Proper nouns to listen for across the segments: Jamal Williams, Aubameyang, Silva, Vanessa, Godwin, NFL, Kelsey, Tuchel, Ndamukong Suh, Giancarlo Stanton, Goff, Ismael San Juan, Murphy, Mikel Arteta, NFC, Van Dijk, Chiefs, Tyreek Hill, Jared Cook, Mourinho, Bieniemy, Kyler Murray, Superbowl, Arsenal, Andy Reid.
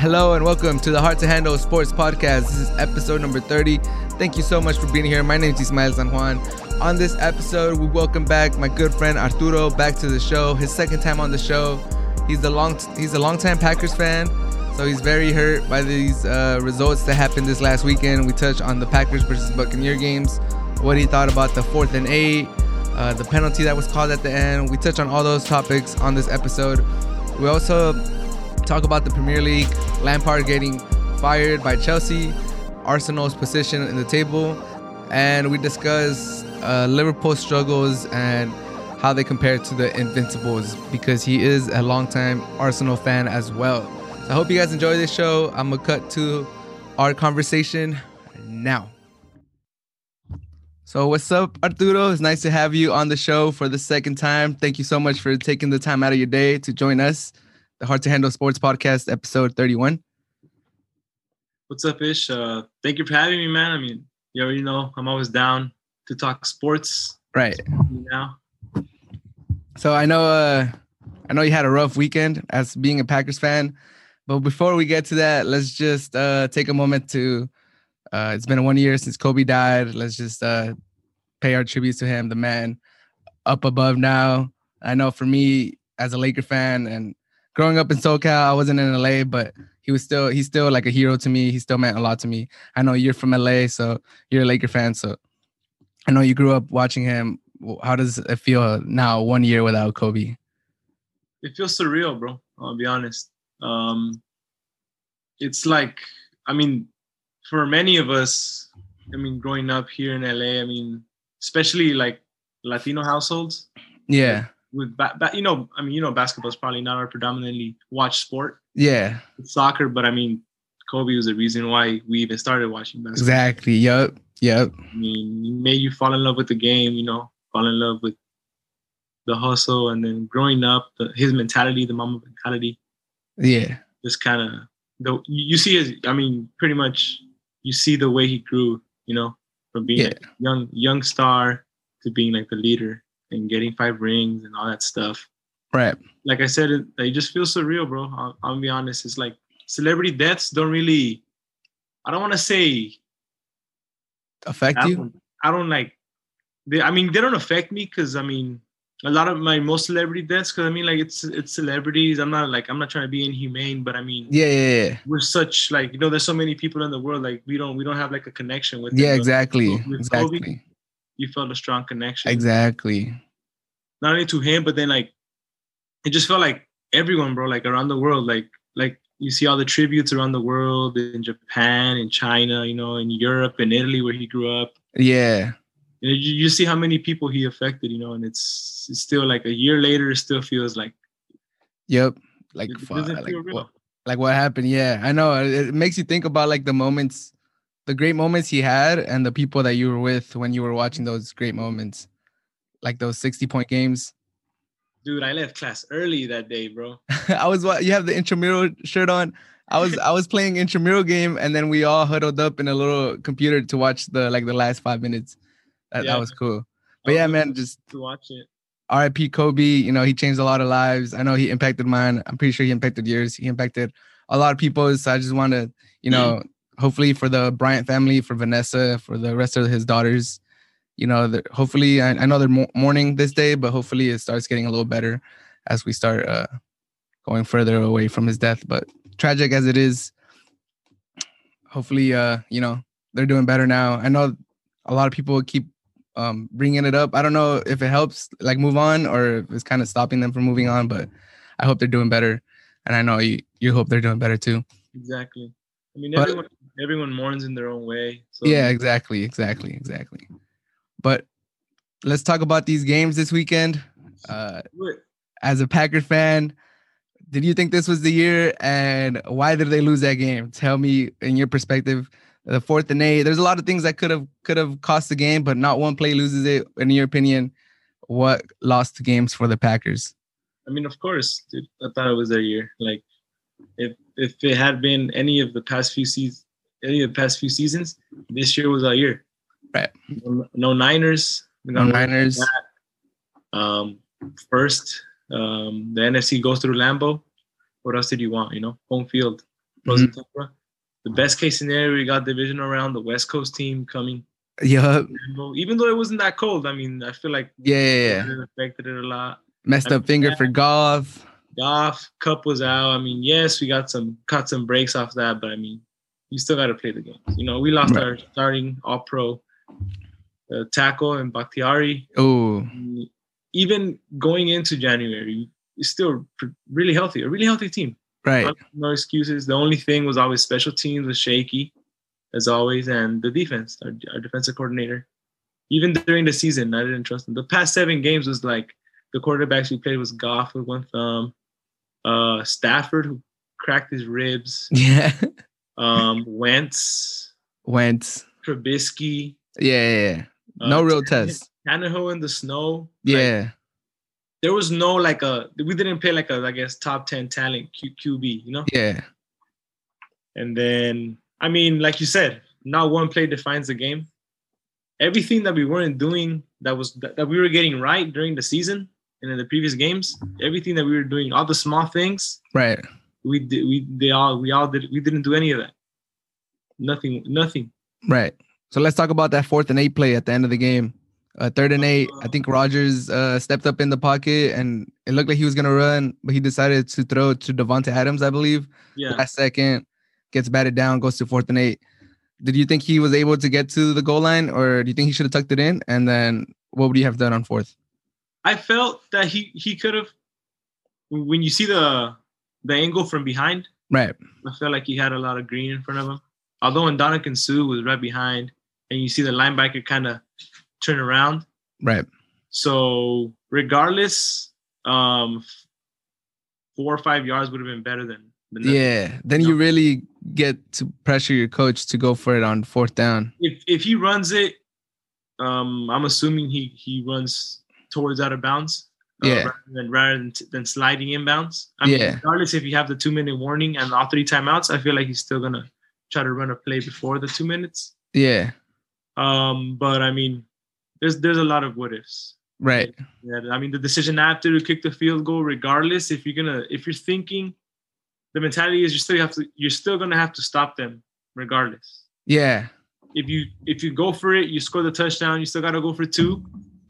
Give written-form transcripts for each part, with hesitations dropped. Hello and welcome to the Hard to Handle Sports Podcast. This is episode number 30. Thank you so much for being here. My name is Ismael San Juan. On this episode, we welcome back my good friend Arturo back to the show. His second time on the show. He's a longtime Packers fan, so he's very hurt by these results that happened this last weekend. We touched on the Packers versus Buccaneer games, what he thought about the 4th and 8, the penalty that was called at the end. We touch on all those topics on this episode. We also talk about the Premier League, Lampard getting fired by Chelsea, Arsenal's position in the table, and we discuss Liverpool's struggles and how they compare to the Invincibles, because he is a longtime Arsenal fan as well. So I hope you guys enjoy this show. I'm gonna cut to our conversation now. So what's up, Arturo? It's nice to have you on the show for the second time. Thank you so much for taking the time out of your day to join us. The Hard to Handle Sports Podcast, episode 31. What's up, Ish? Thank you for having me, man. I mean, you already know I'm always down to talk sports. Right. Now. So I know you had a rough weekend as being a Packers fan, but before we get to that, let's just take a moment to, it's been 1 year since Kobe died. Let's just pay our tributes to him, the man up above now. I know for me as a Laker fan and growing up in SoCal, I wasn't in LA, but he's still like a hero to me. He still meant a lot to me. I know you're from LA, so you're a Laker fan. So I know you grew up watching him. How does it feel now, 1 year without Kobe? It feels surreal, bro. I'll be honest. It's like, I mean, for many of us, I mean, growing up here in LA, I mean, especially like Latino households. Yeah. With basketball is probably not our predominantly watched sport. Yeah, it's soccer, but I mean, Kobe was the reason why we even started watching basketball. Exactly. Yep. I mean, he made you fall in love with the game. You know, fall in love with the hustle, and then growing up, his mentality, the mama mentality. Yeah. Just kind of you see his. I mean, pretty much you see the way he grew. You know, from being a young star to being like the leader. And getting 5 rings and all that stuff. Right. Like I said, it just feels surreal, bro. I'll be honest. It's like celebrity deaths don't really, I don't want to say affect you. They don't affect me because, I mean, a lot of my most celebrity deaths, because I mean, like it's celebrities. I'm not trying to be inhumane, but I mean, yeah. We're such like, you know, there's so many people in the world. Like we don't have like a connection with them. Yeah, exactly. Kobe, you felt a strong connection. Exactly. Not only to him, but then like it just felt like everyone, bro, like around the world, like you see all the tributes around the world in Japan, in China, you know, in Europe, in Italy where he grew up. Yeah. You know, you see how many people he affected, you know, and it's still like a year later, it still feels like. Yep. Like, what happened? Yeah, I know. It makes you think about like the great moments he had and the people that you were with when you were watching those great moments, like those 60-point games. Dude, I left class early that day, bro. You have the intramural shirt on. I was playing intramural game, and then we all huddled up in a little computer to watch the last 5 minutes. That was cool. But yeah, man, just to watch it. R.I.P. Kobe, you know, he changed a lot of lives. I know he impacted mine. I'm pretty sure he impacted yours. He impacted a lot of people. So I just want to, you know, hopefully for the Bryant family, for Vanessa, for the rest of his daughters, you know, hopefully, I know they're mourning this day, but hopefully it starts getting a little better as we start going further away from his death. But tragic as it is, hopefully, you know, they're doing better now. I know a lot of people keep bringing it up. I don't know if it helps like move on or if it's kind of stopping them from moving on, but I hope they're doing better. And I know you hope they're doing better too. Exactly. I mean, everyone mourns in their own way. So. Yeah, exactly. But let's talk about these games this weekend. As a Packer fan, did you think this was the year? And why did they lose that game? Tell me, in your perspective, the 4th and 8. There's a lot of things that could have cost the game, but not one play loses it. In your opinion, what lost the games for the Packers? I mean, of course, dude, I thought it was their year. Like, if it had been any of the past few seasons, this year was our year. Right. No Niners. No Niners. First, the NFC goes through Lambeau. What else did you want? You know, home field. was it Tampa? The best case scenario, we got division around the West Coast team coming. Yeah. Even though it wasn't that cold, I mean, I feel like it affected it a lot. Messed up finger for Goff. Cup was out. I mean, yes, we got some breaks off that, but I mean, you still got to play the game. You know, we lost our starting All-Pro tackle and Bakhtiari. Oh. Even going into January, it's still really healthy. A really healthy team. Right. No excuses. The only thing was always special teams was shaky, as always, and the defense. Our defensive coordinator, even during the season, I didn't trust him. The past 7 games was like the quarterbacks we played was Goff with one thumb, Stafford who cracked his ribs, Wentz, Trubisky, no real test. Tannehill in the snow, there was no we didn't play top 10 talent QB, you know? Yeah. And then, I mean, like you said, not one play defines the game. Everything that we weren't doing that we were getting right during the season and in the previous games, everything that we were doing, all the small things, right? We didn't do any of that. Nothing. Right. So let's talk about that 4th and 8 play at the end of the game. 3rd and 8, I think Rodgers stepped up in the pocket, and it looked like he was going to run, but he decided to throw to Devonta Adams, I believe. Yeah. Last second, gets batted down, goes to 4th and 8. Did you think he was able to get to the goal line, or do you think he should have tucked it in? And then what would he have done on 4th? I felt that he could have, when you see the angle from behind, right? I felt like he had a lot of green in front of him. Although Ndamukong Suh was right behind, and you see the linebacker kind of turn around. Right. So regardless, 4 or 5 yards would have been better than the next. Yeah. Then you really get to pressure your coach to go for it on 4th down. If he runs it, I'm assuming he runs towards out of bounds. Rather than sliding inbounds. I mean, regardless if you have the 2-minute warning and all 3 timeouts, I feel like he's still gonna try to run a play before the 2 minutes. Yeah. But I mean, there's a lot of what ifs. Right. Yeah. I mean, the decision after to kick the field goal, regardless, if you're thinking, the mentality is you're still gonna have to stop them, regardless. Yeah. If you go for it, you score the touchdown. You still gotta go for 2,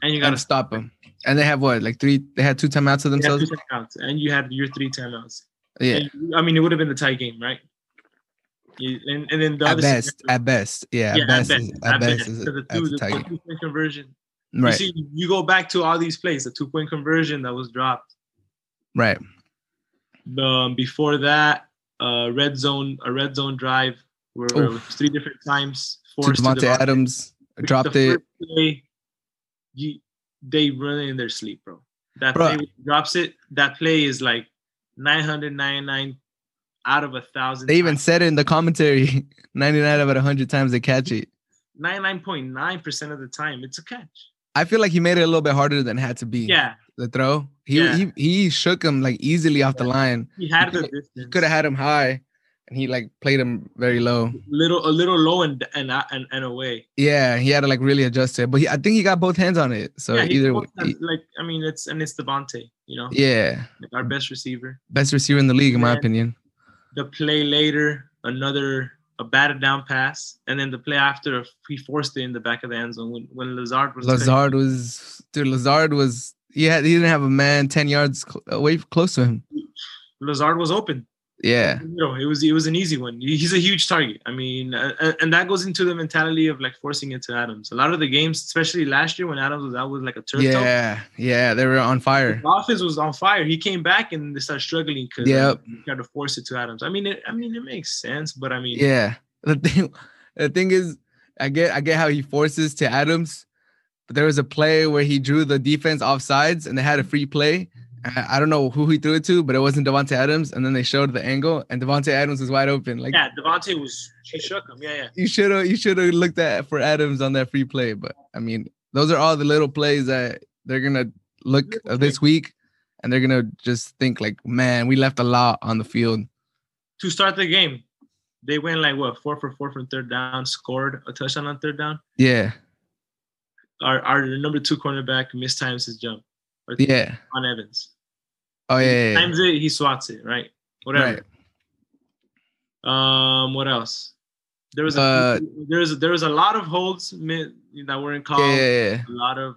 and you gotta stop them. And they have what, 3? They had 2 timeouts to themselves. 2 timeouts, and you had your 3 timeouts. Yeah. And, I mean, it would have been a tie game, right? And then the at other best, scenario, at best, yeah, yeah, at best, is the 2-point conversion. Right. You see, you go back to all these plays, the 2-point conversion that was dropped. Right. Before that, a red zone drive where it was 3 different times. Devonta Adams dropped it. Play, they run it in their sleep, bro. That play when he drops it. That play is like 999 out of 1,000. They even said it in the commentary. 99 out of 100 times they catch it. 99.9% of the time, it's a catch. I feel like he made it a little bit harder than it had to be. Yeah. The throw. He shook him easily off the line. He had the distance. He could have had him high, and he played him very low. A little low and away. Yeah, he had to really adjust it. But I think he got both hands on it. So yeah, either way. It's Devonta, you know? Yeah. Our best receiver. Best receiver in the league, in my opinion. The play later, a batted down pass, and then the play after, he forced it in the back of the end zone when Lazard was. He didn't have a man 10 yards away close to him. Lazard was open. Yeah, it was an easy one. He's a huge target. I mean, and that goes into the mentality of forcing it to Adams. A lot of the games, especially last year when Adams was out, was like a turf. Yeah, they were on fire. The offense was on fire. He came back and they started struggling because he tried to force it to Adams. I mean, it makes sense, but I mean, yeah. The thing is, I get how he forces to Adams, but there was a play where he drew the defense off sides and they had a free play. I don't know who he threw it to, but it wasn't Devonta Adams. And then they showed the angle, and Devonta Adams was wide open. Devonta was. She shook him. Yeah. You should have looked for Adams on that free play. But I mean, those are all the little plays that they're gonna look this week, and they're gonna just think man, we left a lot on the field. To start the game, they went 4 for 4 from 3rd down, scored a touchdown on 3rd down. Yeah. Our number 2 cornerback mistimes his jump. On Evans. Oh, yeah. He swats it, right? Whatever. Right. What else? There was a lot of holds that weren't called. Yeah. A lot of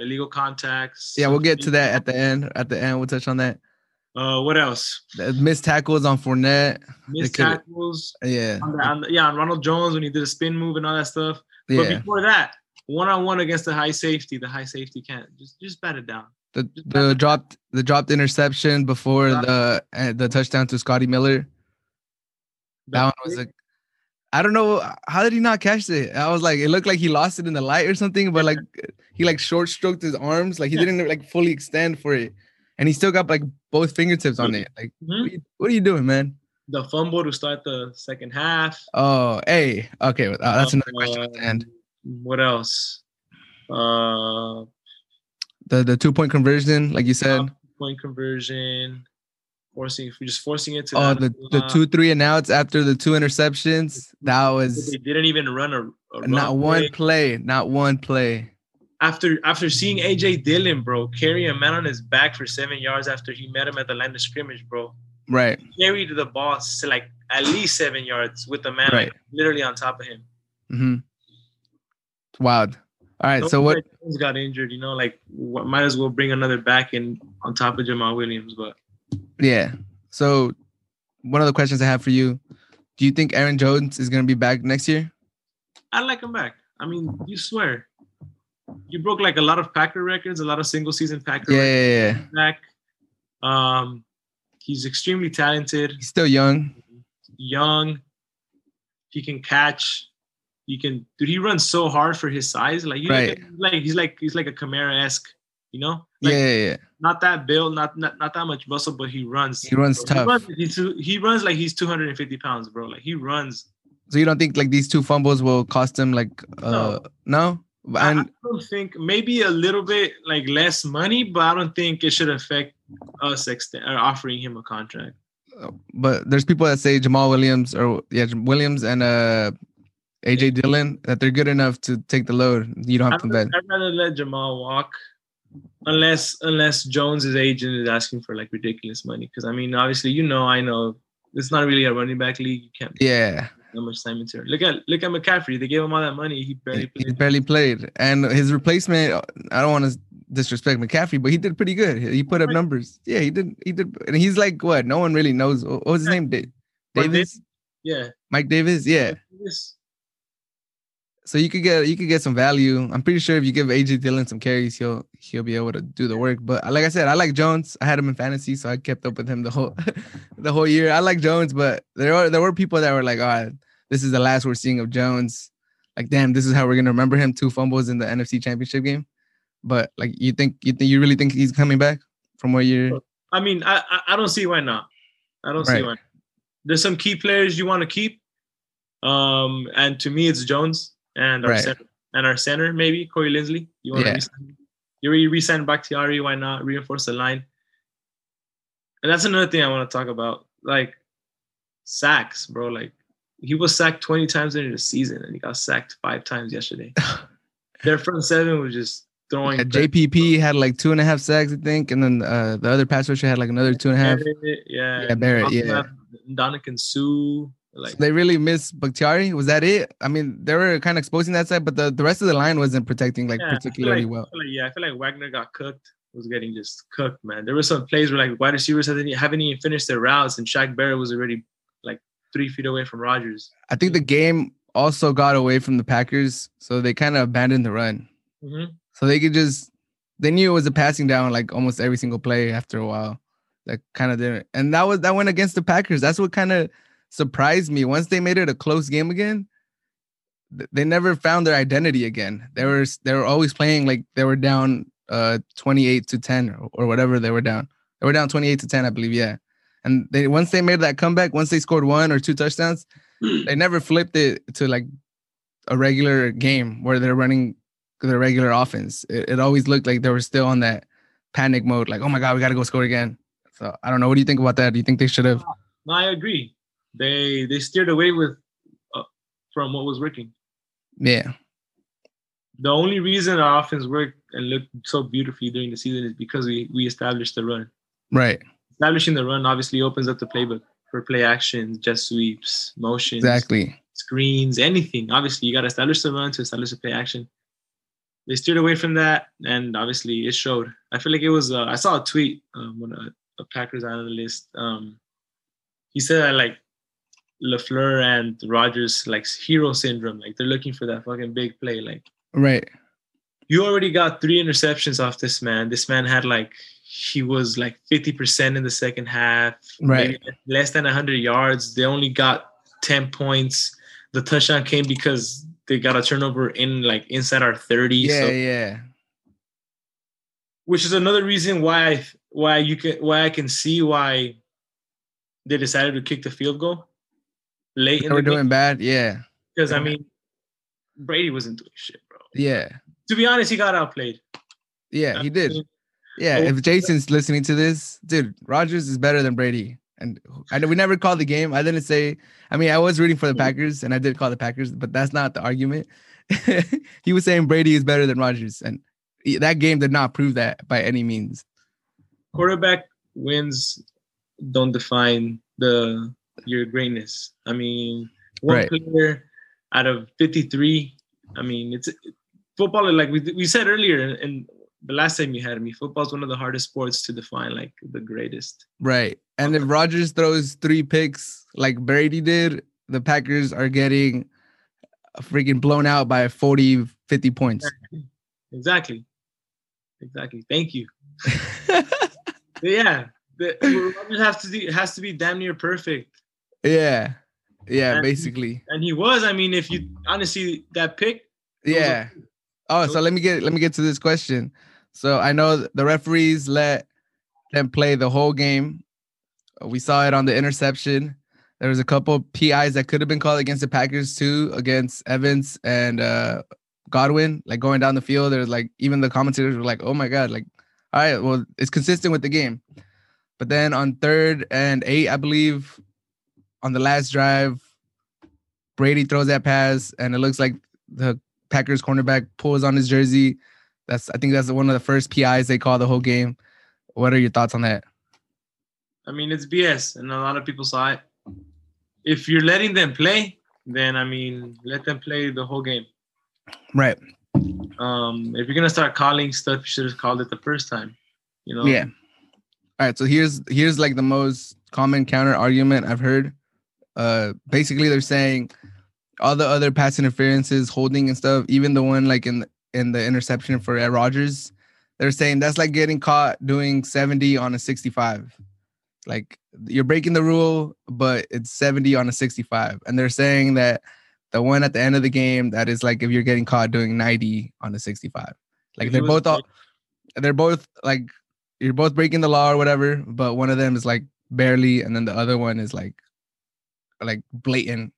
illegal contacts. Yeah, we'll get to that at the end. At the end, we'll touch on that. What else? Missed tackles on Fournette. Missed tackles. Yeah. On Ronald Jones when he did a spin move and all that stuff. But before that, one-on-one against the high safety. The high safety can't just bat it down. The dropped interception before the touchdown to Scotty Miller. That one was a. I don't know, how did he not catch it? I was like, it looked like he lost it in the light or something, but like he like short stroked his arms, like he didn't like fully extend for it, and he still got like both fingertips on it. Like, what are you doing, man? The fumble to start the second half. Oh, hey, okay, that's another question at the end. What else? The 2-point conversion, like you said. 2-point conversion. Forcing it to the 2-3 and outs after the two interceptions. That was, they didn't even run a not one break. Not one play. After seeing AJ Dillon, bro, carry a man on his back for 7 yards after he met him at the line of scrimmage, bro. Right. He carried the ball to like at least 7 yards with the man literally on top of him. Mm-hmm. Wild. All right. So what? Jones got injured, you know, like might as well bring another back in on top of Jamal Williams, but. Yeah. So one of the questions I have for you, do you think Aaron Jones is going to be back next year? I'd like him back. I mean, you swear. You broke like a lot of Packer records, a lot of single season Packer records. Yeah, back. He's extremely talented. He's still young. He can catch. He can – dude, he runs so hard for his size. Like, he's like a Kamara-esque, you know? Like, Not that build, not that much muscle, but he runs. He runs tough. He runs like he's 250 pounds, bro. Like, he runs. So you don't think like these two fumbles will cost him like no? And I don't think, maybe a little bit like less money, but I don't think it should affect us offering him a contract. But there's people that say Jamal Williams and AJ Dillon that they're good enough to take the load. You don't have to bet. I'd rather let Jamal walk. Unless Jones's agent is asking for like ridiculous money, because I mean, obviously, I know it's not really a running back league. You can't. Yeah. That much time into it. Look at McCaffrey. They gave him all that money. He barely played, and his replacement. I don't want to disrespect McCaffrey, but he did pretty good. He put up numbers. Yeah, he did, and he's like what? No one really knows. What was his name? Davis. Yeah. Mike Davis. Yeah. So you could get some value. I'm pretty sure if you give AJ Dillon some carries, he'll be able to do the work. But like I said, I like Jones. I had him in fantasy, so I kept up with him the whole year. I like Jones, but there were people that were like, "Oh, this is the last we're seeing of Jones. Like, damn, this is how we're gonna remember him. 2 fumbles in the NFC Championship game." But like, you really think he's coming back from where you're? I mean, I don't see why not. I don't see why not. There's some key players you want to keep, and to me, it's Jones. And our center, maybe Corey Linsley. You want to resign? You already re-signed Bakhtiari. Why not reinforce the line? And that's another thing I want to talk about, like sacks, bro. Like, he was sacked 20 times during the season, and he got sacked 5 times yesterday. Their front seven was just throwing. Yeah, JPP had like 2.5 sacks, I think, and then the other pass rusher had like another 2.5. Barrett. Yeah, Ndamukong Suh. Like, so they really missed Bakhtiari? Was that it? I mean, they were kind of exposing that side, but the rest of the line wasn't protecting particularly well. I feel like Wagner got cooked. Was getting just cooked, man. There were some plays where like wide receivers haven't even finished their routes, and Shaq Barrett was already like 3 feet away from Rodgers. I think the game also got away from the Packers, so they kind of abandoned the run. Mm-hmm. So they knew it was a passing down like almost every single play after a while. That kind of didn't. And that went against the Packers. That's what kind of surprised me. Once they made it a close game again, they never found their identity again. They were always playing like they were down 28-10 or whatever they were down. They were down 28-10, I believe. Yeah, and once they made that comeback, once they scored 1 or 2 touchdowns, they never flipped it to like a regular game where they're running their regular offense. It always looked like they were still on that panic mode. Like, oh my god, we got to go score again. So I don't know. What do you think about that? Do you think they should have? No, I agree. They steered away from what was working. Yeah. The only reason our offense worked and looked so beautifully during the season is because we established the run. Right. Establishing the run obviously opens up the playbook for play actions, jet sweeps, motions, exactly, screens, anything. Obviously, you got to establish the run to establish the play action. They steered away from that, and obviously, it showed. I feel like it was I saw a tweet when a Packers analyst he said that, like, LaFleur and Rodgers, like, hero syndrome. Like, they're looking for that fucking big play. Like, right. You already got 3 interceptions off this man. This man had, like, he was, like, 50% in the second half. Right. Less than 100 yards. They only got 10 points. The touchdown came because they got a turnover in, like, inside our 30. Yeah, so, yeah. Which is another reason why I can see why they decided to kick the field goal late in the game. They were doing bad, yeah. Because, I mean, Brady wasn't doing shit, bro. Yeah. To be honest, he got outplayed. Yeah, he did. Yeah, if Jason's listening to this, dude, Rodgers is better than Brady. And I know we never called the game. I didn't say, I mean, I was rooting for the Packers, and I did call the Packers, but that's not the argument. He was saying Brady is better than Rodgers, and that game did not prove that by any means. Quarterback wins don't define your greatness. I mean, one player out of 53, I mean, it's football, like we said earlier, and the last time you had me, football is one of the hardest sports to define, like the greatest. Right. And if Rodgers throws 3 picks like Brady did, the Packers are getting freaking blown out by 40, 50 points. Exactly. Thank you. Yeah. Rodgers has to be damn near perfect. Yeah. Yeah, and basically. And he was. I mean, if you honestly, that pick. Yeah. Oh, so let me get to this question. So I know the referees let them play the whole game. We saw it on the interception. There was a couple of PIs that could have been called against the Packers too, against Evans and Godwin. Like going down the field, there's like even the commentators were like, "Oh my god!" Like, all right, well, it's consistent with the game. But then on 3rd and 8, I believe, on the last drive, Brady throws that pass, and it looks like the Packers cornerback pulls on his jersey. I think that's one of the first PIs they call the whole game. What are your thoughts on that? I mean, it's BS, and a lot of people saw it. If you're letting them play, then, I mean, let them play the whole game. Right. If you're going to start calling stuff, you should have called it the first time. You know? Yeah. All right, so here's like the most common counter argument I've heard. Basically, they're saying all the other pass interferences, holding and stuff, even the one like in the interception for Rodgers, they're saying that's like getting caught doing 70 on a 65. Like, you're breaking the rule, but it's 70 on a 65. And they're saying that the one at the end of the game, that is like if you're getting caught doing 90 on a 65. Like, they're both like, you're both breaking the law or whatever, but one of them is like barely, and then the other one is like blatant.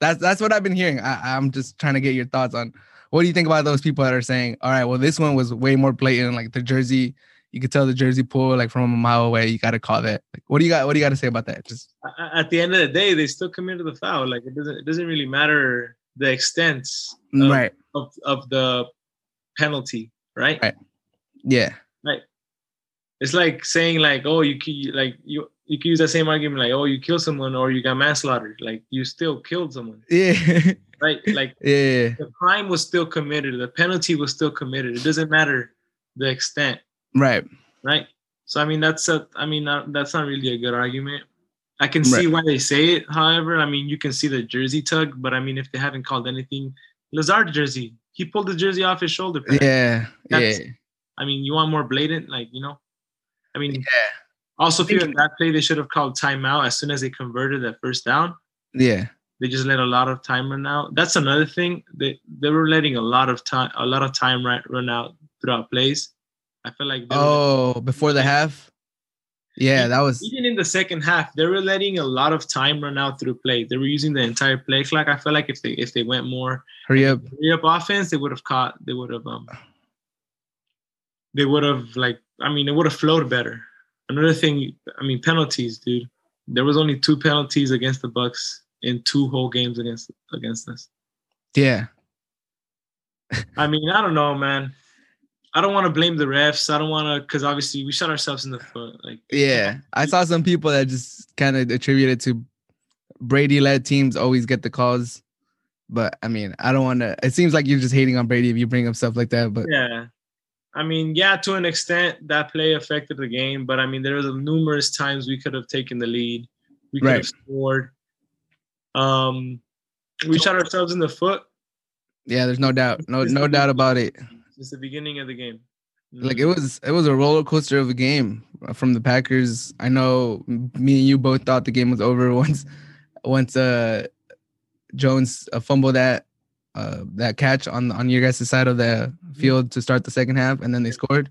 That's what I've been hearing. I'm just trying to get your thoughts on, what do you think about those people that are saying, all right, well, this one was way more blatant, like the jersey, you could tell the jersey pull like from a mile away, you got to call that. Like, what do you got to say about that? Just at the end of the day, they still committed the foul. Like, it doesn't really matter the extent of the penalty, right? Right. Yeah. Right. It's like saying like, oh, you can use that same argument like, oh, you killed someone or you got manslaughter. Like, you still killed someone. Yeah. Right? Like, yeah. The crime was still committed. The penalty was still committed. It doesn't matter the extent. Right. Right? So, I mean, that's not really a good argument. I can see why they say it. However, I mean, you can see the jersey tug. But, I mean, if they haven't called anything, Lazard jersey, he pulled the jersey off his shoulder. Yeah. That's, yeah. I mean, you want more blatant? Like, you know? I mean, yeah. Also, if on that play, they should have called timeout as soon as they converted that first down. Yeah, they just let a lot of time run out. That's another thing, they were letting a lot of time run out throughout plays. I feel like before the half. Yeah, that was even in the second half. They were letting a lot of time run out through play. They were using the entire play clock. I feel like if they went more hurry up offense, they would have caught. It would have flowed better. Another thing, I mean, penalties, dude. There was only 2 penalties against the Bucks in 2 whole games against us. Yeah. I mean, I don't know, man. I don't want to blame the refs. I don't want to, because obviously we shot ourselves in the foot. Like, yeah, I saw some people that just kind of attributed to Brady-led teams always get the calls. But I mean, I don't want to. It seems like you're just hating on Brady if you bring up stuff like that. But yeah, I mean, yeah, to an extent, that play affected the game. But I mean, there was numerous times we could have taken the lead. We could have scored. We shot ourselves in the foot. Yeah, there's no doubt. No doubt about it. It's the beginning of the game. Like, it was a roller coaster of a game from the Packers. I know me and you both thought the game was over once Jones fumbled that catch on your guys' side of the field to start the second half, and then they scored.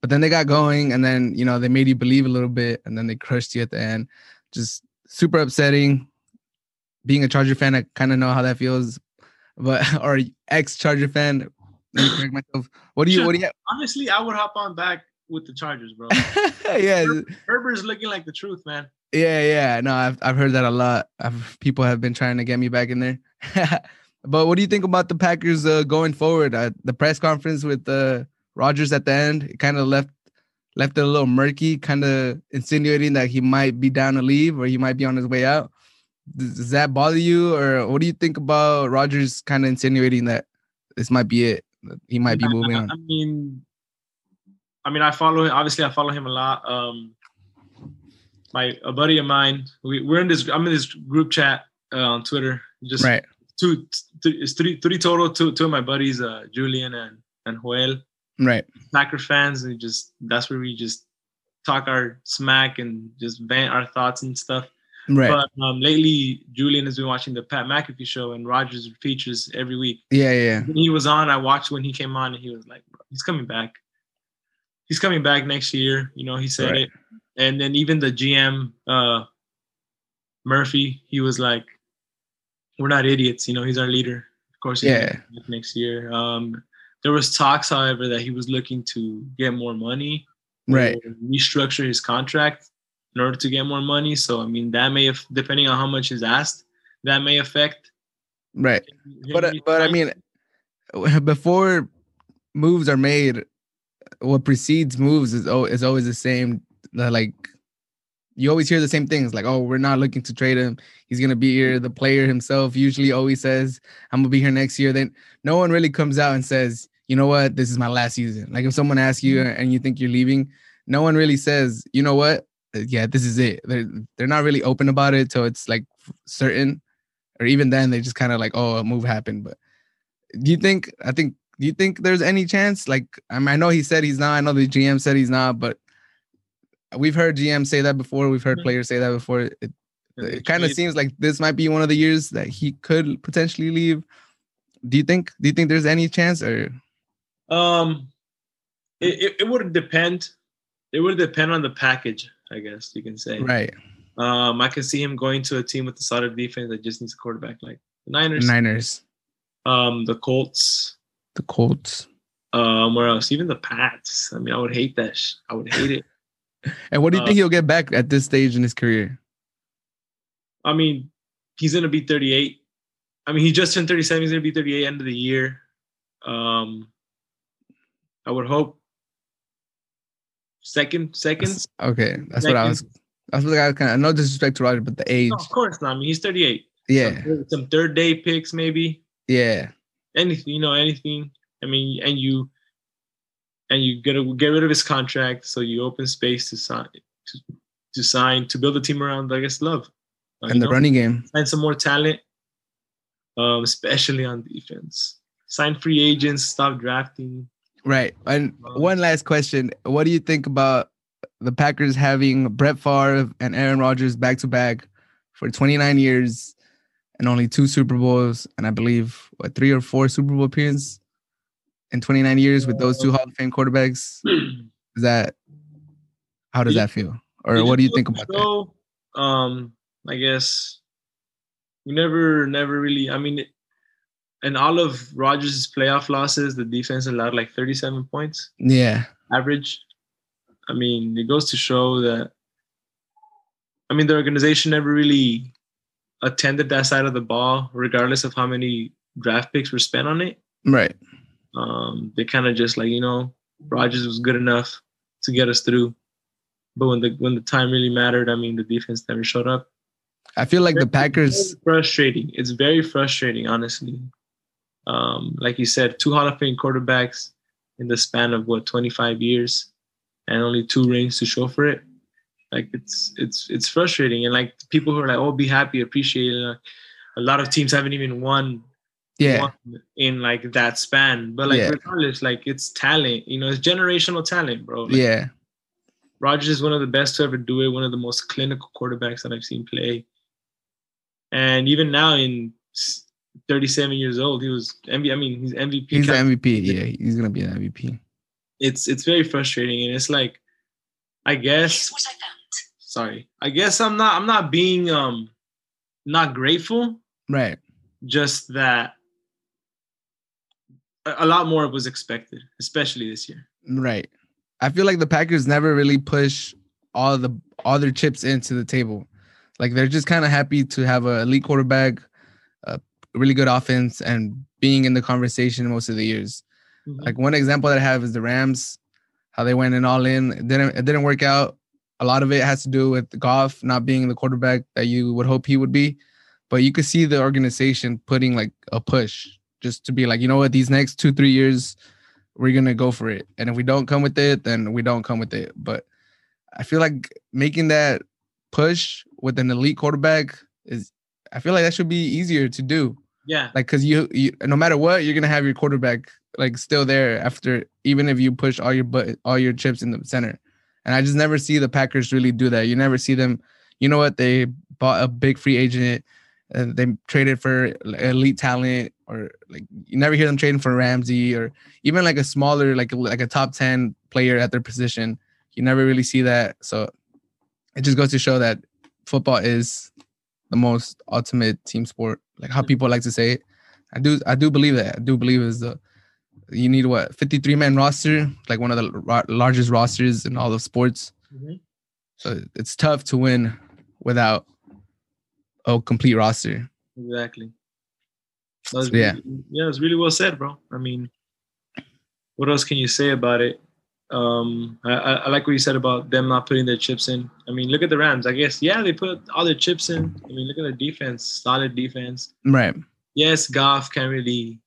But then they got going, and then, you know, they made you believe a little bit, and then they crushed you at the end. Just super upsetting. Being a Charger fan, I kind of know how that feels. But or ex-Charger fan. Myself. What do you honestly, I would hop on back with the Chargers, bro. Yeah. Herbert's looking like the truth, man. Yeah. No, I've heard that a lot. People have been trying to get me back in there. But what do you think about the Packers going forward? The press conference with Rodgers at the end, it kind of left it a little murky, kind of insinuating that he might be down to leave or he might be on his way out. Does that bother you? Or what do you think about Rodgers kind of insinuating that this might be it? He might be moving on. I mean, I follow him. Obviously, I follow him a lot. A buddy of mine, we're in this. I'm in this group chat on Twitter. Just right. It's three total. Two of my buddies, Julian and Joel. Right. Packer fans, and that's where we just talk our smack and just vent our thoughts and stuff. Right. But lately, Julian has been watching the Pat McAfee show, and Rodgers features every week. Yeah. When he was on, I watched when he came on, and he was like, bro, he's coming back. He's coming back next year. You know, he said it. And then even the GM, Murphy, he was like, we're not idiots. You know, he's our leader. Of course, he's coming back next year. There was talks, however, that he was looking to get more money. Right. Restructure his contract in order to get more money. So, I mean, that may have, depending on how much is asked, that may affect. Right. But I mean, before moves are made, what precedes moves is always the same. Like, you always hear the same things. Like, oh, we're not looking to trade him. He's going to be here. The player himself usually always says, I'm going to be here next year. Then no one really comes out and says, you know what? This is my last season. Like, if someone asks you and you think you're leaving, no one really says, you know what? Yeah, this is it. They're not really open about it, so it's like certain, or even then they just kind of like, oh, a move happened. But do you think there's any chance? Like, I mean, I know he said he's not. I know the GM said he's not, but we've heard GM say that before. We've heard players say that before. It kind of seems like this might be one of the years that he could potentially leave. Do you think there's any chance? Or it would depend. It would depend on the package, I guess you can say. Right. I can see him going to a team with a solid defense that just needs a quarterback, like the Niners. The Colts. Where else? Even the Pats. I mean, I would hate that. I would hate it. And what do you think he'll get back at this stage in his career? I mean, he's going to be 38. I mean, he just turned 37. He's going to be 38 end of the year. I would hope. Seconds. Okay, that's second. What I was. I was like, kind of no disrespect to Roger, but the age. No, of course not. I mean, he's 38. Yeah. Some third day picks, maybe. Yeah. Anything. I mean, and you gotta get rid of his contract, so you open space to sign to build a team around. I guess Love. And the running game. Sign some more talent, especially on defense. Sign free agents. Stop drafting. Right. And one last question. What do you think about the Packers having Brett Favre and Aaron Rodgers back-to-back for 29 years and only 2 Super Bowls, and I believe, 3 or 4 Super Bowl appearances in 29 years with those 2 Hall of Fame quarterbacks? How does that feel? Or what do you think about that? I guess we never really – I mean – and all of Rodgers' playoff losses, the defense allowed like 37 points. Yeah. Average. I mean, it goes to show that, I mean, the organization never really attended that side of the ball, regardless of how many draft picks were spent on it. Right. They kind of just like, you know, Rodgers was good enough to get us through. But when the time really mattered, I mean, the defense never showed up. I feel like the Packers... frustrating. It's very frustrating, honestly. Like you said, 2 Hall of Fame quarterbacks in the span of, 25 years, and only 2 rings to show for it. Like, it's frustrating. And, like, people who are like, oh, be happy, appreciate it. A lot of teams haven't even won... Yeah, in like that span, but regardless, it's talent, it's generational talent, bro. Rodgers is one of the best to ever do it, one of the most clinical quarterbacks that I've seen play. And even now, in 37 years old, he was MVP. I mean, he's MVP. He's the MVP. Yeah, he's gonna be an MVP. It's very frustrating, and it's like, I guess. Here's what I found. Sorry, I guess I'm not being not grateful. Right. Just that. A lot more was expected, especially this year. Right. I feel like the Packers never really push all their chips into the table. Like, they're just kind of happy to have an elite quarterback, a really good offense, and being in the conversation most of the years. Mm-hmm. Like, one example that I have is the Rams, how they went in all in. It didn't work out. A lot of it has to do with Goff not being the quarterback that you would hope he would be. But you could see the organization putting, like, a push. Just to be like, you know what, these next 2-3 years, we're going to go for it. And if we don't come with it, then we don't come with it. But I feel like making that push with an elite quarterback is, I feel like that should be easier to do. Yeah. Like, because you no matter what, you're going to have your quarterback, like, still there after, even if you push all your chips in the center. And I just never see the Packers really do that. You never see them, you know what, they bought a big free agent. They traded for elite talent, or like you never hear them trading for Ramsey or even like a smaller, like a top 10 player at their position. You never really see that. So it just goes to show that football is the most ultimate team sport, like how people like to say it. I do believe that. I do believe is you need 53-man roster, like one of the largest rosters in all of sports. Mm-hmm. So it's tough to win without a complete roster. Exactly. It was really well said, bro. I mean, what else can you say about it? I like what you said about them not putting their chips in. I mean, look at the Rams. I guess, yeah, they put all their chips in. I mean, look at the defense, solid defense. Right. Yes, Goff can't really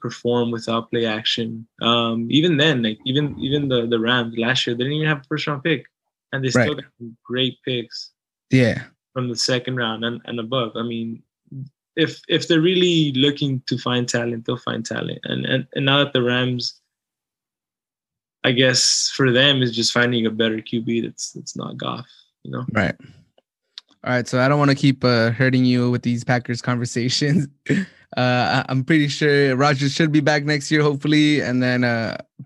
perform without play action. Even then, like even the Rams last year, they didn't even have a first round pick, and they still got great picks. Yeah. From the second round and above. I mean, if they're really looking to find talent, they'll find talent. And now that the Rams, I guess for them, is just finding a better QB that's not Goff, Right. All right, so I don't want to keep hurting you with these Packers conversations. I'm pretty sure Rodgers should be back next year, hopefully, and then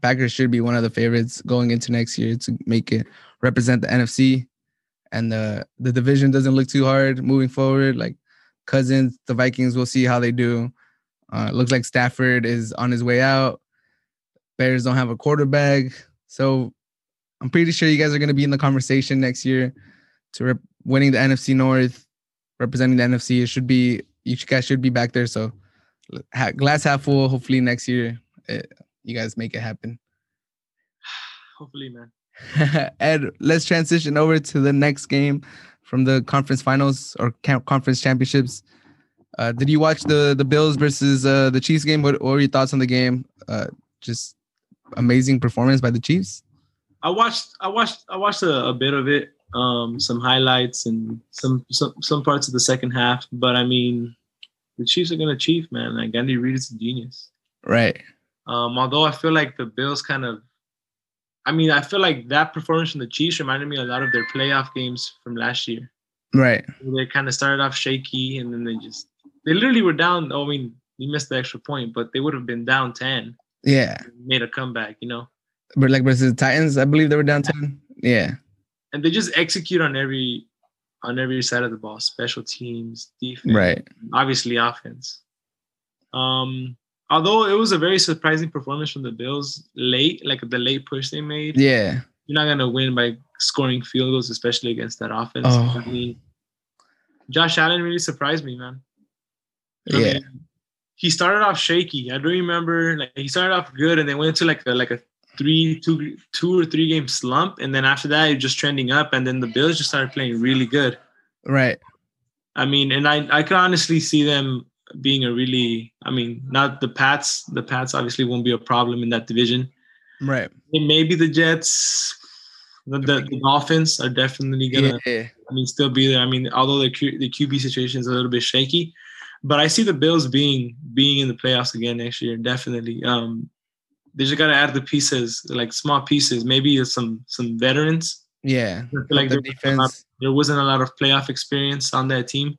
Packers should be one of the favorites going into next year to make it represent the NFC. And the division doesn't look too hard moving forward. Like Cousins, the Vikings, we'll see how they do. Looks like Stafford is on his way out. Bears don't have a quarterback. So I'm pretty sure you guys are going to be in the conversation next year to winning the NFC North, representing the NFC. It should be, you guys should be back there. So glass half full, hopefully next year you guys make it happen. Hopefully, man. Ed, let's transition over to the next game from the conference finals or conference championships. Did you watch the Bills versus the Chiefs game? What were your thoughts on the game? Just amazing performance by the Chiefs. I watched a bit of it, some highlights and some parts of the second half. But I mean, the Chiefs are gonna achieve, man. Like Andy Reid is a genius, right? Although I feel like the Bills I feel like that performance from the Chiefs reminded me a lot of their playoff games from last year. Right. They kind of started off shaky, and then they literally were down. I mean, you missed the extra point, but they would have been down 10. Yeah. Made a comeback, But like versus the Titans, I believe they were down 10. Yeah. And they just execute on every side of the ball, special teams, defense. Right. Obviously, offense. Although it was a very surprising performance from the Bills late, like the late push they made. Yeah. You're not going to win by scoring field goals, especially against that offense. Oh. I mean, Josh Allen really surprised me, man. I mean, he started off shaky. I do remember, like, he started off good and then went into like a two or three game slump, and then after that you're just trending up, and then the Bills just started playing really good. Right. I mean, and I could honestly see them being a really, I mean, not the Pats. The Pats obviously won't be a problem in that division. Right. Maybe the Jets. The Dolphins are definitely gonna, I mean, still be there. I mean, although the QB situation is a little bit shaky, but I see the Bills being in the playoffs again next year. Definitely. They just gotta add the pieces, like small pieces. Maybe some veterans. Yeah. I feel like the defense. There wasn't a lot of playoff experience on that team.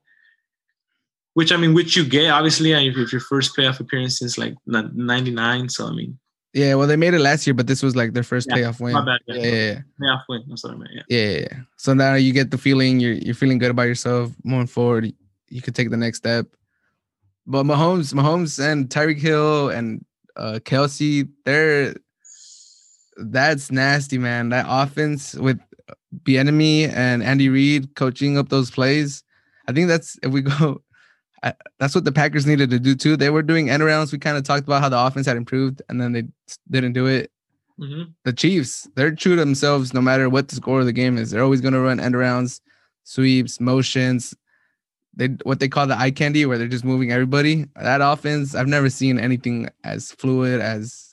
Which, I mean, which you get obviously if your first playoff appearance since like '99. So I mean. Yeah, well, they made it last year, but this was like their first playoff win. My bad, playoff win. I'm sorry, man. Yeah. So now you get the feeling you're feeling good about yourself moving forward. You could take the next step. But Mahomes, and Tyreek Hill and Kelsey, that's nasty, man. That offense with Bieniemy and Andy Reid coaching up those plays. I think that's what the Packers needed to do too. They were doing end rounds. We kind of talked about how the offense had improved, and then they didn't do it. Mm-hmm. The Chiefs, they're true to themselves no matter what the score of the game is. They're always going to run end rounds, sweeps, motions. What they call the eye candy, where they're just moving everybody. That offense, I've never seen anything as fluid, as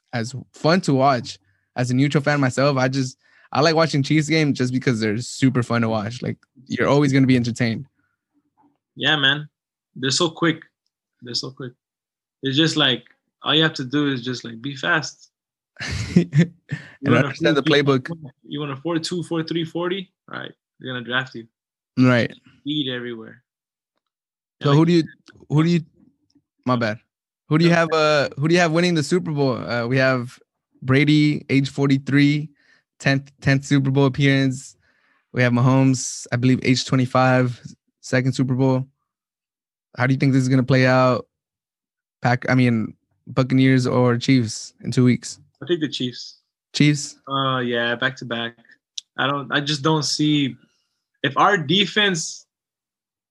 fun to watch. As a neutral fan myself, I like watching Chiefs games just because they're super fun to watch. Like, you're always going to be entertained. Yeah, man. They're so quick. It's just like, all you have to do is just like be fast. And understand the playbook. You want a 4-2, 4-3, 40? All right, they're gonna draft you. Right. Speed everywhere. So like, who do you have winning the Super Bowl? We have Brady, age 43, 10th Super Bowl appearance. We have Mahomes, I believe, age 25, second Super Bowl. How do you think this is going to play out? Buccaneers or Chiefs in 2 weeks? I think the Chiefs. Chiefs? Yeah, back to back. I just don't see if our defense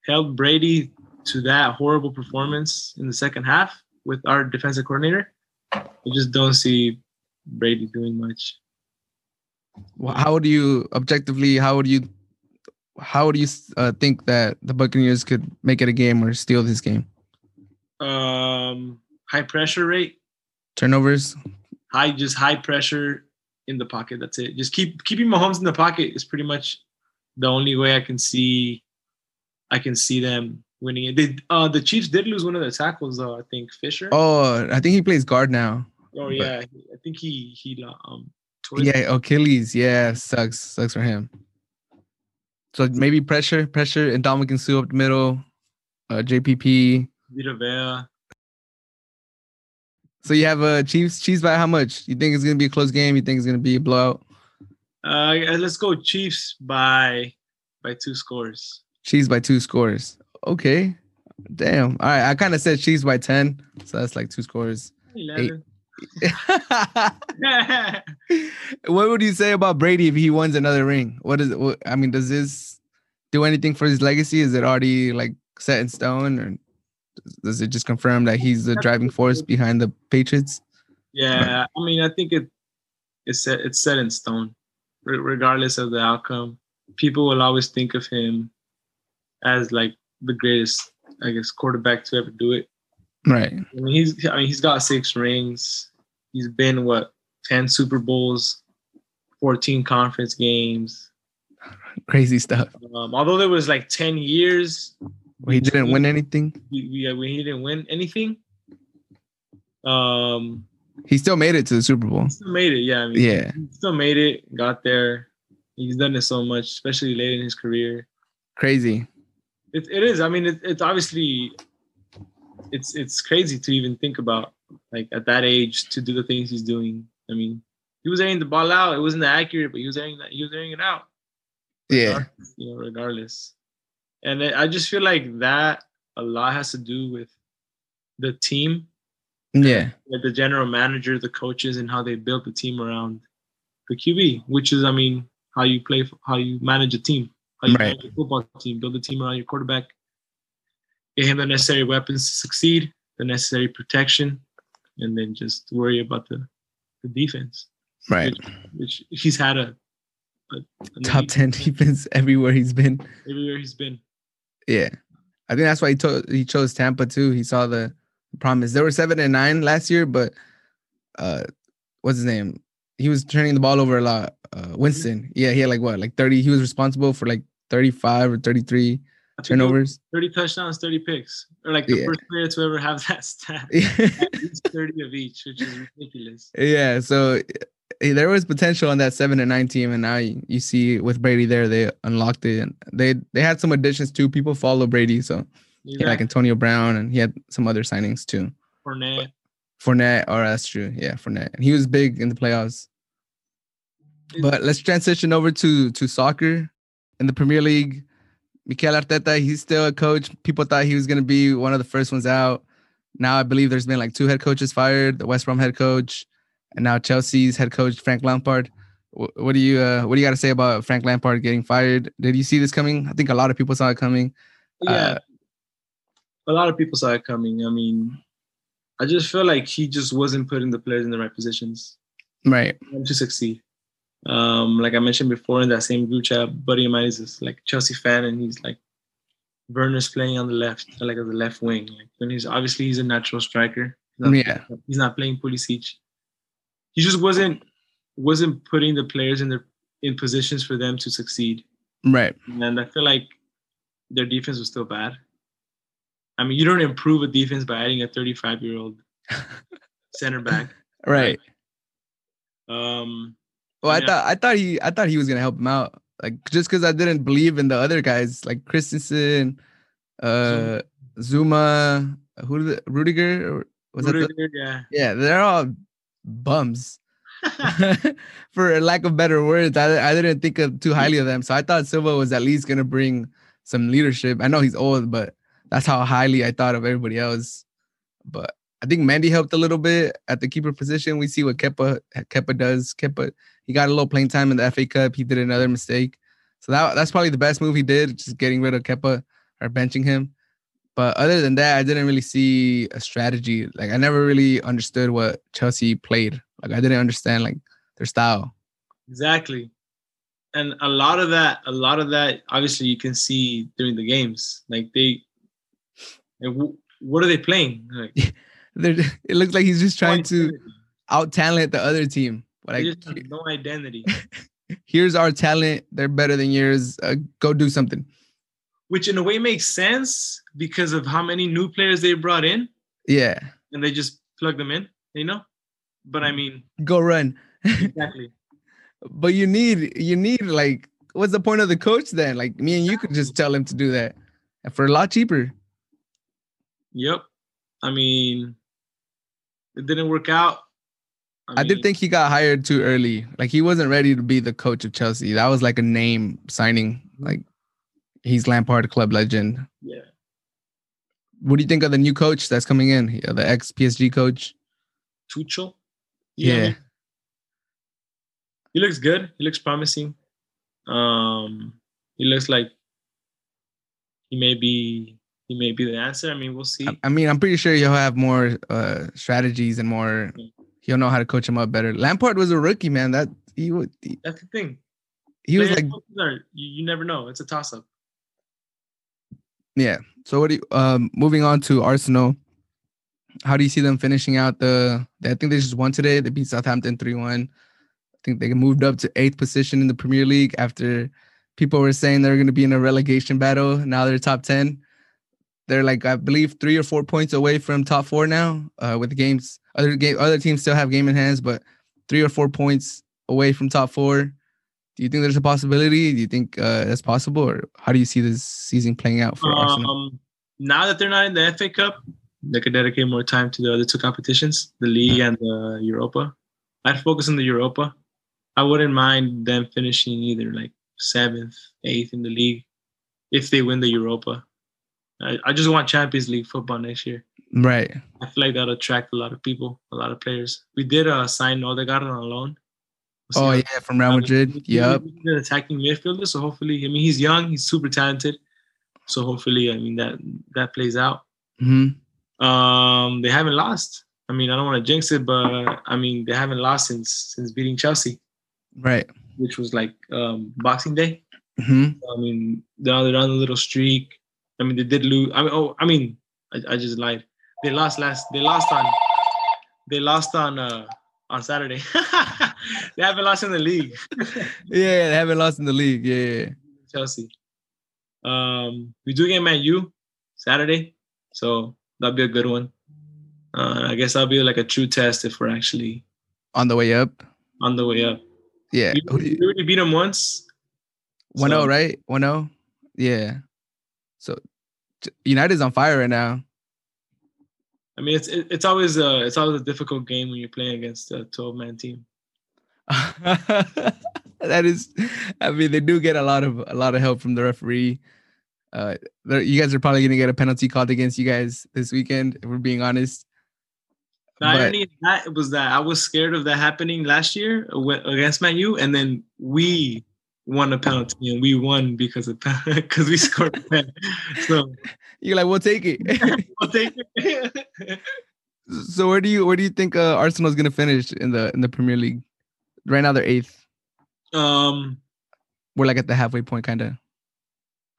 held Brady to that horrible performance in the second half with our defensive coordinator. I just don't see Brady doing much. Well, how do you think that the Buccaneers could make it a game or steal this game? High pressure rate, turnovers, high pressure in the pocket. That's it. Just keeping Mahomes in the pocket is pretty much the only way I can see them winning it. The Chiefs did lose one of their tackles though. I think Fisher. Oh, I think he plays guard now. Oh yeah, I think he Achilles. Yeah, sucks for him. So maybe pressure, and Ndamukong Suh up the middle, JPP. Vita Vea. So you have Chiefs by how much? You think it's going to be a close game? You think it's going to be a blowout? Let's go Chiefs by two scores. Chiefs by two scores. Okay. Damn. All right. I kind of said Chiefs by 10. So that's like two scores. 11. What would you say about Brady if he wins another ring? Does this do anything for his legacy? Is it already like set in stone, or does it just confirm that he's the driving force behind the Patriots? Yeah, I mean, I think it's set in stone. Regardless of the outcome, people will always think of him as like the greatest, I guess, quarterback to ever do it. Right. He's got 6 rings. He's been 10 Super Bowls, 14 conference games. Crazy stuff. Although there was like 10 years where he didn't win anything. Yeah, when he didn't win anything. He still made it to the Super Bowl. He still made it. Yeah. I mean, yeah. He still made it. Got there. He's done it so much, especially late in his career. Crazy. It is. I mean, it's obviously. It's crazy to even think about, like, at that age to do the things he's doing. I mean, he was airing the ball out. It wasn't that accurate, but he was airing it out. Yeah. Regardless. And I just feel like that a lot has to do with the team. Yeah. Like the general manager, the coaches, and how they built the team around the QB, which is, I mean, how you play, how you manage a team, how you manage a football team, build a team around your quarterback. Get him the necessary weapons to succeed, the necessary protection, and then just worry about the defense. Right. Which he's had a top 10 defense everywhere he's been. Yeah. I think that's why he chose Tampa too. He saw the promise. They were 7-9 last year, but what's his name? He was turning the ball over a lot. Winston. Yeah, he had like 30. He was responsible for like 35 or 33 turnovers. 30 touchdowns, 30 picks. Or like the first player to ever have that stat. Yeah. At least 30 of each, which is ridiculous. Yeah, so there was potential on that 7-9 team, and now you see with Brady there, they unlocked it. And they had some additions too. People follow Brady, so yeah, like Antonio Brown, and he had some other signings too. Fournette, oh, that's true. Yeah, Fournette. And he was big in the playoffs. But let's transition over to soccer. In the Premier League, Mikel Arteta, he's still a coach. People thought he was going to be one of the first ones out. Now I believe there's been like 2 head coaches fired, the West Brom head coach, and now Chelsea's head coach, Frank Lampard. What do you got to say about Frank Lampard getting fired? Did you see this coming? I think a lot of people saw it coming. Yeah, a lot of people saw it coming. I mean, I just feel like he just wasn't putting the players in the right positions. Right. To succeed. Like I mentioned before in that same group chat, buddy of mine is this, like, Chelsea fan, and he's like, Werner's playing on the left, like on the left wing. Like, when he's a natural striker. He's not playing Pulisic. He just wasn't putting the players in positions for them to succeed. Right. And I feel like their defense was still bad. I mean, you don't improve a defense by adding a 35-year-old center back. Right. Well, I thought he was gonna help him out, like, just because I didn't believe in the other guys, like Christensen, Zuma, Rudiger. Yeah, they're all bums, for lack of better words. I didn't think of too highly of them, so I thought Silva was at least gonna bring some leadership. I know he's old, but that's how highly I thought of everybody else. But I think Mendy helped a little bit at the keeper position. We see what Kepa does. Kepa, he got a little playing time in the FA Cup. He did another mistake. So that's probably the best move he did, just getting rid of Kepa or benching him. But other than that, I didn't really see a strategy. Like, I never really understood what Chelsea played. Like, I didn't understand, like, their style. Exactly. And a lot of that, obviously, you can see during the games. Like, what are they playing? Like, it looks like he's just trying to out-talent the other team. But they just have no identity. Here's our talent. They're better than yours. Go do something. Which in a way makes sense because of how many new players they brought in. Yeah. And they just plug them in, you know? But I mean... Go run. Exactly. But you need like... What's the point of the coach then? Like, me and you could just tell him to do that. And for a lot cheaper. Yep. I mean... It didn't work out. I did think he got hired too early. Like, he wasn't ready to be the coach of Chelsea. That was like a name signing. Like, he's Lampard, club legend. Yeah. What do you think of the new coach that's coming in? The ex-PSG coach? Tuchel? Yeah. He looks good. He looks promising. He looks like he may be the answer. I mean, we'll see. I mean, I'm pretty sure he'll have more strategies and more. He'll know how to coach him up better. Lampard was a rookie, man. That's the thing. He was like, you never know. It's a toss up. Yeah. So what do you, moving on to Arsenal? How do you see them finishing out I think they just won today. They beat Southampton 3-1. I think they moved up to 8th position in the Premier League after people were saying they were going to be in a relegation battle. Now they're top 10. They're like, I believe, 3 or 4 points away from top 4 now. With games, other teams still have game in hands, but 3 or 4 points away from top 4. Do you think there's a possibility? Do you think that's possible, or how do you see this season playing out for Arsenal? Now that they're not in the FA Cup, they could dedicate more time to the other 2 competitions, the League and the Europa. I'd focus on the Europa. I wouldn't mind them finishing either like 7th, 8th in the League if they win the Europa. I just want Champions League football next year. Right. I feel like that'll attract a lot of people, a lot of players. We did sign Odegaard on loan. We'll from Real Madrid. Yep. He's an attacking midfielder, so hopefully, I mean, he's young, he's super talented. So hopefully, I mean, that plays out. Mm-hmm. They haven't lost. I mean, I don't want to jinx it, but I mean, they haven't lost since beating Chelsea, right? Which was like Boxing Day. Mm-hmm. So, I mean, they're on a little streak. I mean, they did lose. I mean, I just lied. They lost last. They lost on Saturday. They haven't lost in the league. Yeah, they haven't lost in the league. Yeah, Chelsea. We do get Man U Saturday, so that'll be a good one. I guess that'll be like a true test if we're actually on the way up. On the way up. Yeah. We already beat them once. 1-0, so. Right? 1-0? Yeah. So United's on fire right now. I mean, it's always a difficult game when you're playing against a 12-man team. That is, I mean, they do get a lot of help from the referee. You guys are probably going to get a penalty called against you guys this weekend, if we're being honest. The irony of that was that I was scared of that happening last year against Man U, and then we won a penalty, and we won because we scored. So you're like, we'll take it. We'll take it. So where do you think Arsenal's going to finish in the Premier League? Right now they're 8th. We're like at the halfway point, kind of. A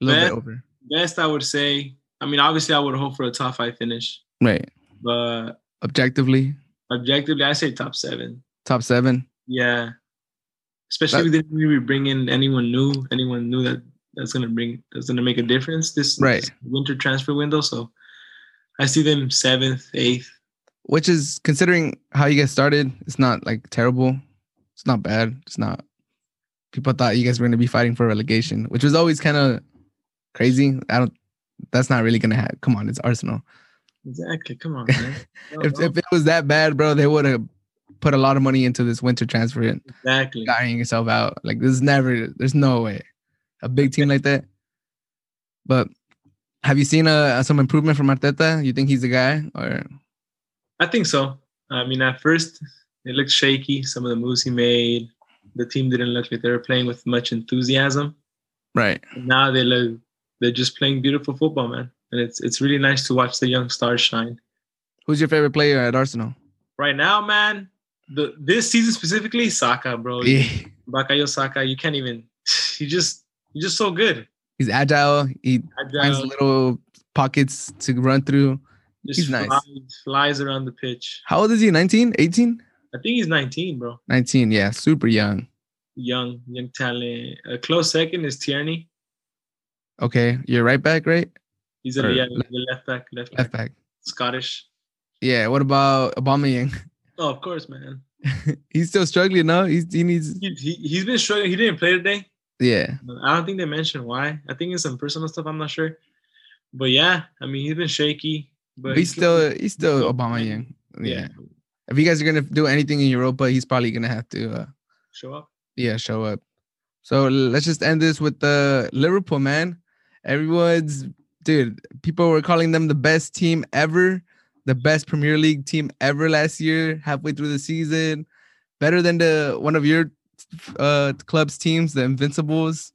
little bit over. Best, I would say. I mean, obviously, I would hope for a top 5 finish. Right. But objectively, I say top 7. Top 7. Yeah. Especially if we bring in anyone new that's gonna make a difference this winter transfer window. So I see them 7th, 8th. Which is, considering how you guys started, it's not like terrible. It's not bad. It's not. People thought you guys were gonna be fighting for relegation, which was always kind of crazy. That's not really gonna happen. Come on, it's Arsenal. Exactly. Come on, man. If it was that bad, bro, they would have put a lot of money into this winter transfer and exactly dying yourself out. Like, there's no way a big team like that. But have you seen some improvement from Arteta? You think he's the guy, or? I think so. I mean, at first it looked shaky. Some of the moves he made, the team didn't look like they were playing with much enthusiasm. Right. And now they're just playing beautiful football, man. And it's really nice to watch the young stars shine. Who's your favorite player at Arsenal? Right now, man, this season specifically, Saka, bro. Yeah. Bukayo Saka, you can't even. He's just so good. He's agile. He finds little pockets to run through. Just he's nice. Flies around the pitch. How old is he? 19? 18? I think he's 19, bro. 19, yeah, super young. Young talent. A close second is Tierney. Okay, you're right back, right? He's the left back. Left back. Scottish. Yeah, what about Aubameyang? Oh, of course, man. He's still struggling, no? He's been struggling. He didn't play today. Yeah. I don't think they mentioned why. I think it's some personal stuff. I'm not sure. But yeah, I mean, he's been shaky. But he's still Aubameyang. Yeah. If you guys are going to do anything in Europa, he's probably going to have to... show up? Yeah, show up. So let's just end this with Liverpool, man. Dude, people were calling them the best team ever. The best Premier League team ever last year, halfway through the season. Better than one of your club's teams, the Invincibles.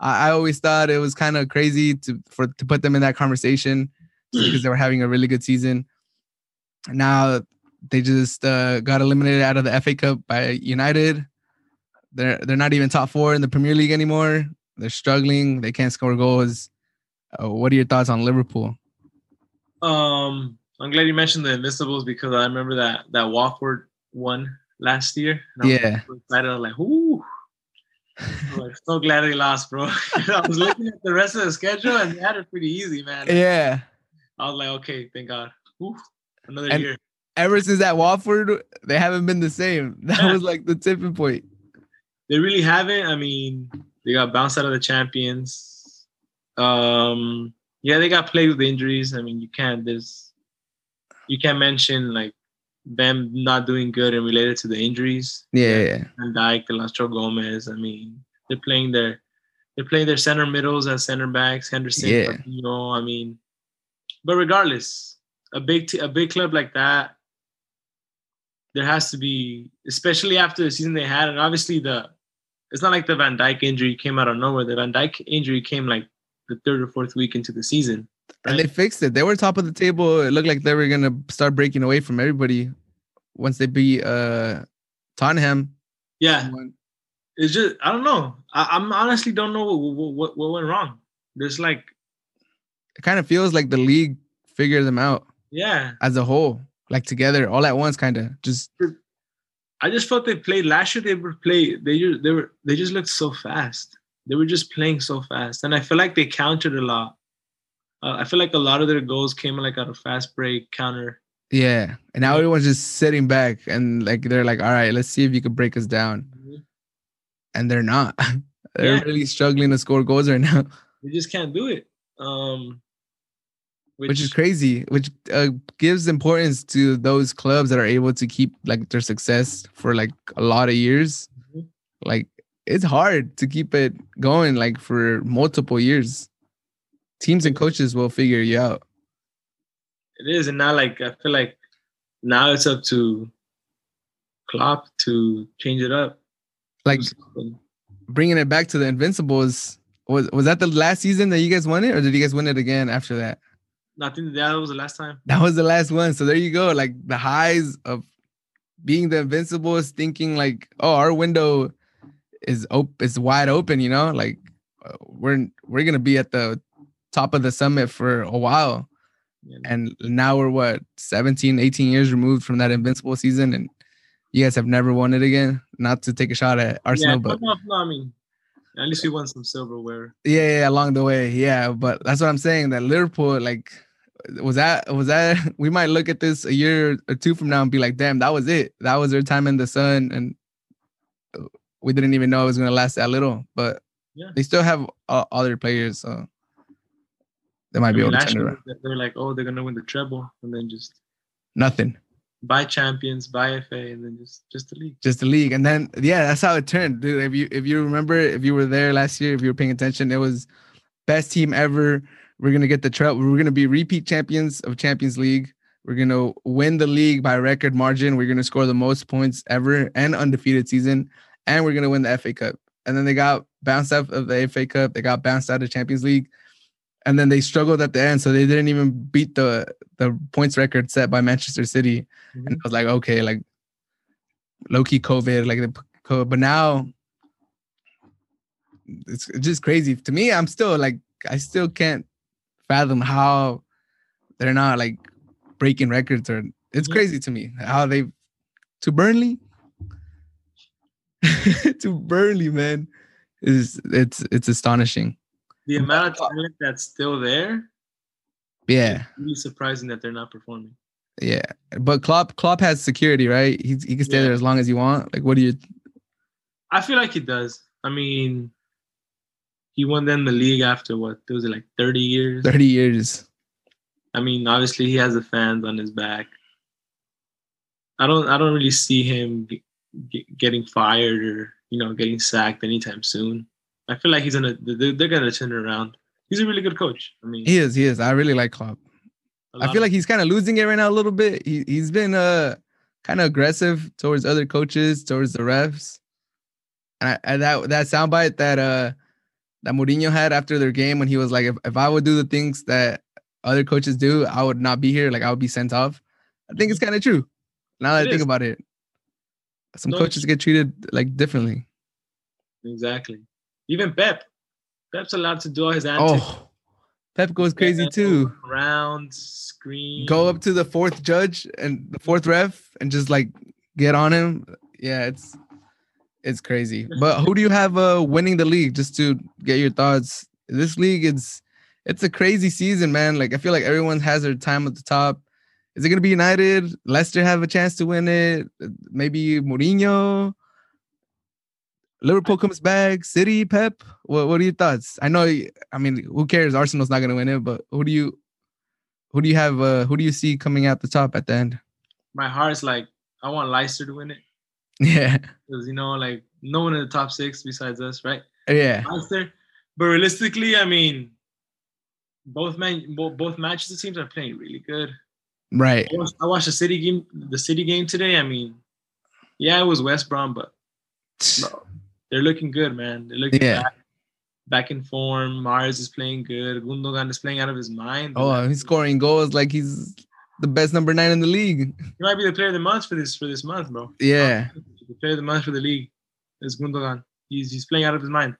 I always thought it was kind of crazy to put them in that conversation because they were having a really good season. Now they just got eliminated out of the FA Cup by United. They're not even top 4 in the Premier League anymore. They're struggling. They can't score goals. What are your thoughts on Liverpool? I'm glad you mentioned the Invincibles because I remember that Watford won last year. And I was excited. I was like, ooh. I was so glad they lost, bro. I was looking at the rest of the schedule and they had it pretty easy, man. Yeah. I was like, okay, thank God. Ooh, another year. Ever since that Watford, they haven't been the same. That was like the tipping point. They really haven't. I mean, they got bounced out of the Champions. Yeah, they got plagued with injuries. I mean, you can't mention like them not doing good and related to the injuries. Yeah. Van Dijk, Lastro Gomez. I mean, they're playing their center middles as center backs, Henderson. Yeah. You know, I mean, but regardless, a big club like that, there has to be, especially after the season they had, and obviously it's not like the Van Dijk injury came out of nowhere. The Van Dijk injury came like the 3rd or 4th week into the season. And they fixed it. They were top of the table. It looked like they were going to start breaking away from everybody once they beat Tottenham. Yeah. It's just, I don't know. I'm honestly don't know what went wrong. There's like... It kind of feels like the league figured them out. Yeah. As a whole. Like together, all at once, kind of. Just... I just felt they played last year. They just looked so fast. They were just playing so fast, and I feel like they countered a lot. I feel like a lot of their goals came like out of fast break counter. Yeah, and now everyone's just sitting back and like they're like, all right, let's see if you can break us down. Mm-hmm. And they're not. They're really struggling to score goals right now. They just can't do it. Which is crazy, which gives importance to those clubs that are able to keep like their success for like a lot of years. Mm-hmm. Like it's hard to keep it going like for multiple years. Teams and coaches will figure you out. It is, and now like I feel like now it's up to Klopp to change it up. Like bringing it back to the Invincibles. Was that the last season that you guys won it, or did you guys win it again after that? I think that was the last time. That was the last one. So there you go. Like the highs of being the Invincibles, thinking like, oh, our window is it's wide open, you know? Like we're going to be at the top of the summit for a while. Yeah. And now we're 17-18 years removed from that Invincible season, and you guys have never won it again. Not to take a shot at Arsenal, but I mean, at least we won some silverware. Yeah, along the way. Yeah, but that's what I'm saying, that Liverpool, like, was that we might look at this a year or two from now and be like, damn, that was it. That was their time in the sun, and we didn't even know it was going to last that little. But they still have all their players, so they might be able to turn it around. They were like, oh, they're going to win the treble, and then just nothing. Buy Champions, buy FA, and then just the league. Just the league. And then, yeah, that's how it turned, dude. If you remember, if you were there last year, if you were paying attention, it was best team ever. We're going to get the treble. We're going to be repeat champions of Champions League. We're going to win the league by record margin. We're going to score the most points ever and undefeated season. And we're going to win the FA Cup. And then they got bounced out of the FA Cup. They got bounced out of Champions League. And then they struggled at the end, so they didn't even beat the points record set by Manchester City. Mm-hmm. And I was like, okay, like low-key COVID, like the, but now it's just crazy. To me, I'm still like, I still can't fathom how they're not like breaking records, or it's crazy to me how they, to Burnley, man, it's astonishing. The amount of talent that's still there, yeah, it's really surprising that they're not performing. Yeah, but Klopp has security, right? He can stay there as long as you want. Like, what do you? I feel like he does. I mean, he won them the league after was it like 30 years? 30 years. I mean, obviously he has the fans on his back. I don't really see him getting fired or getting sacked anytime soon. I feel like they're gonna turn it around. He's a really good coach. I mean, he is. I really like Klopp. I feel like he's kind of losing it right now a little bit. He's been kind of aggressive towards other coaches, towards the refs, and that soundbite that Mourinho had after their game when he was like, if I would do the things that other coaches do, I would not be here. Like I would be sent off. I think it's kind of true. Now that I think about it, some coaches get treated like differently. Exactly. Even Pep's allowed to do all his antics. Oh, Pep goes crazy too. Round screen. Go up to the fourth judge and the fourth ref and just like get on him. Yeah, it's crazy. But who do you have winning the league? Just to get your thoughts. This league, it's a crazy season, man. Like I feel like everyone has their time at the top. Is it gonna be United? Leicester have a chance to win it? Maybe Mourinho. Liverpool comes back, City, Pep. What are your thoughts? I mean, who cares? Arsenal's not going to win it, but who do you have? Who do you see coming out the top at the end? My heart's like, I want Leicester to win it. Yeah, because like no one in the top six besides us, right? Yeah, Leicester. But realistically, I mean, both Manchester teams are playing really good. Right. I watched the City game today. I mean, yeah, it was West Brom, but. They're looking good, man. They're looking bad. back in form. Mars is playing good. Gundogan is playing out of his mind. Oh, he's scoring goals like he's the best number 9 in the league. He might be the player of the month for this month, bro. Yeah. The player of the month for the league is Gundogan. He's playing out of his mind.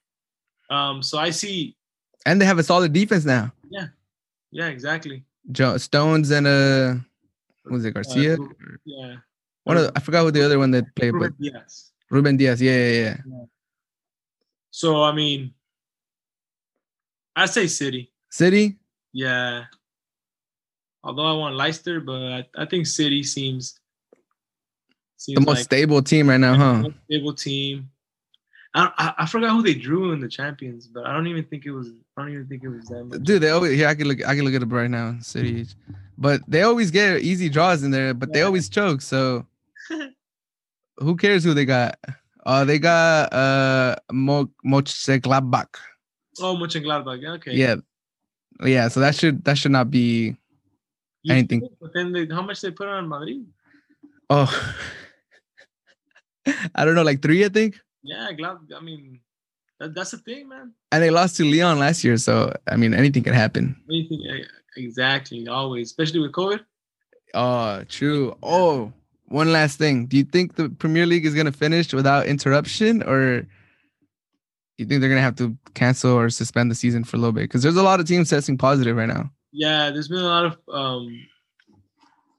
So I see. And they have a solid defense now. Yeah. Yeah, exactly. Stones and was it Garcia? Yeah. I forgot what the other one that played. Ruben Diaz. Ruben Diaz. Yeah. So, I mean, I say City. City? Yeah. Although I want Leicester, but I think City seems the most stable team right now, huh? Most stable team. I forgot who they drew in the Champions, but I don't even think it was them. Dude, they always I can look it up right now. City, but they always get easy draws in there, but they always choke. So who cares who they got? They got Mönchengladbach. Oh, Mönchengladbach. Okay. Yeah. So that should not be anything. But then how much they put on Madrid? Oh, I don't know, like 3, I think. Yeah, I mean, that's the thing, man. And they lost to Leon last year, so, I mean, anything can happen. Anything, exactly, always, especially with COVID. Oh, true. Oh, one last thing. Do you think the Premier League is going to finish without interruption, or you think they're going to have to cancel or suspend the season for a little bit? Because there's a lot of teams testing positive right now. Yeah, there's been a lot of